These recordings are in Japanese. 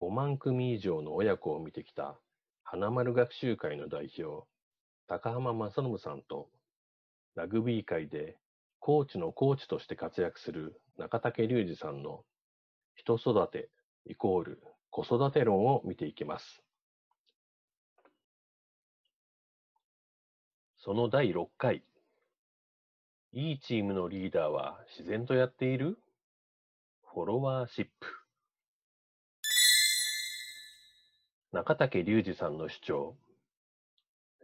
5万組以上の親子を見てきた花丸学習会の代表、高濱正信さんと、ラグビー界でコーチのコーチとして活躍する中竹隆二さんの人育てイコール子育て論を見ていきます。その第6回、いいチームのリーダーは自然とやっている？フォロワーシップ。中竹隆二さんの主張、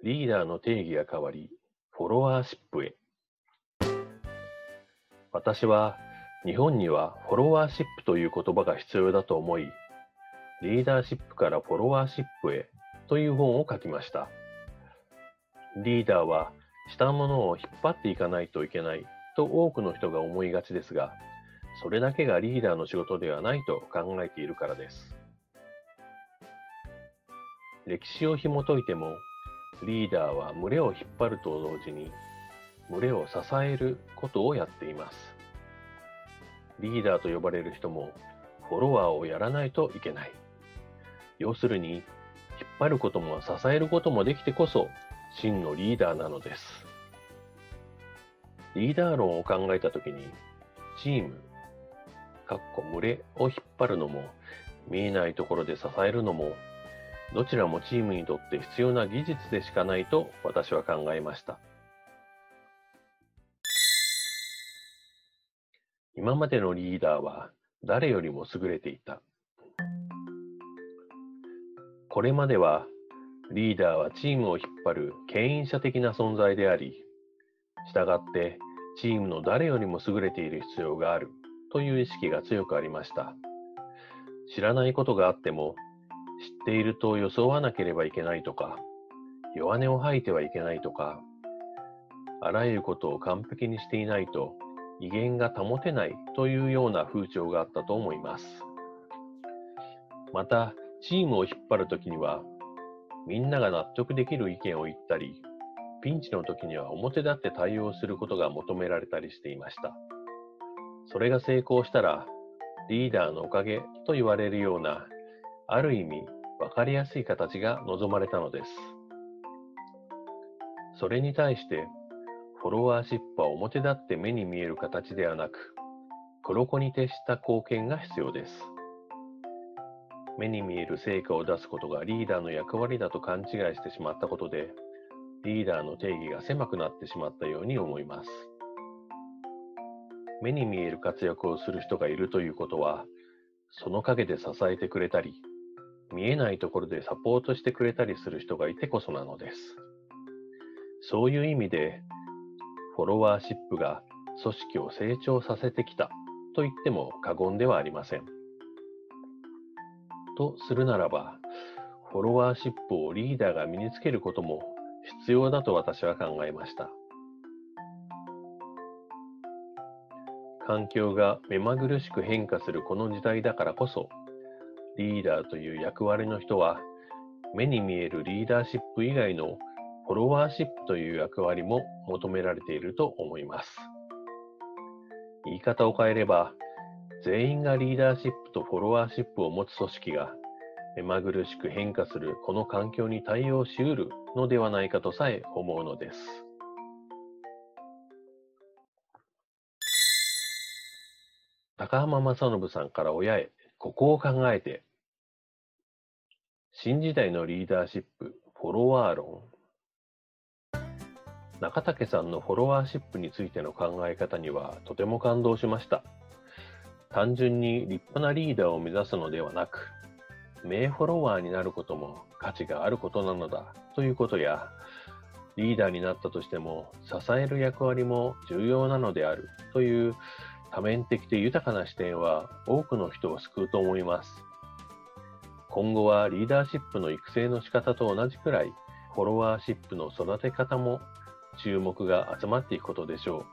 リーダーの定義が変わり、フォロワーシップへ。私は日本にはフォロワーシップという言葉が必要だと思い、リーダーシップからフォロワーシップへという本を書きました。リーダーはしたものを引っ張っていかないといけないと多くの人が思いがちですが、それだけがリーダーの仕事ではないと考えているからです。歴史を紐解いても、リーダーは群れを引っ張ると同時に、群れを支えることをやっています。リーダーと呼ばれる人もフォロワーをやらないといけない。要するに、引っ張ることも支えることもできてこそ真のリーダーなのです。リーダー論を考えたときに、チーム、群れを引っ張るのも、見えないところで支えるのも、どちらもチームにとって必要な技術でしかないと私は考えました。今までのリーダーは誰よりも優れていた。これまではリーダーはチームを引っ張る牽引者的な存在であり、したがってチームの誰よりも優れている必要があるという意識が強くありました。知らないことがあっても、知っていると装わなければいけないとか、弱音を吐いてはいけないとか、あらゆることを完璧にしていないと、威厳が保てないというような風潮があったと思います。また、チームを引っ張るときには、みんなが納得できる意見を言ったり、ピンチのときには表立って対応することが求められたりしていました。それが成功したら、リーダーのおかげと言われるような、ある意味わかりやすい形が望まれたのです。それに対して、フォロワーシップは表立って目に見える形ではなく、黒子に徹した貢献が必要です。目に見える成果を出すことがリーダーの役割だと勘違いしてしまったことで、リーダーの定義が狭くなってしまったように思います。目に見える活躍をする人がいるということは、その陰で支えてくれたり、見えないところでサポートしてくれたりする人がいてこそなのです。そういう意味で、フォロワーシップが組織を成長させてきたと言っても過言ではありません。とするならば、フォロワーシップをリーダーが身につけることも必要だと私は考えました。環境が目まぐるしく変化するこの時代だからこそ、リーダーという役割の人は、目に見えるリーダーシップ以外のフォロワーシップという役割も求められていると思います。言い方を変えれば、全員がリーダーシップとフォロワーシップを持つ組織が目まぐるしく変化するこの環境に対応しうるのではないかとさえ思うのです。高濱正信さんから親へ、ここを考えて。新時代のリーダーシップ、フォロワー論。中竹さんのフォロワーシップについての考え方にはとても感動しました。単純に立派なリーダーを目指すのではなく、名フォロワーになることも価値があることなのだということや、リーダーになったとしても支える役割も重要なのであるという多面的で豊かな視点は多くの人を救うと思います。今後はリーダーシップの育成の仕方と同じくらい、フォロワーシップの育て方も注目が集まっていくことでしょう。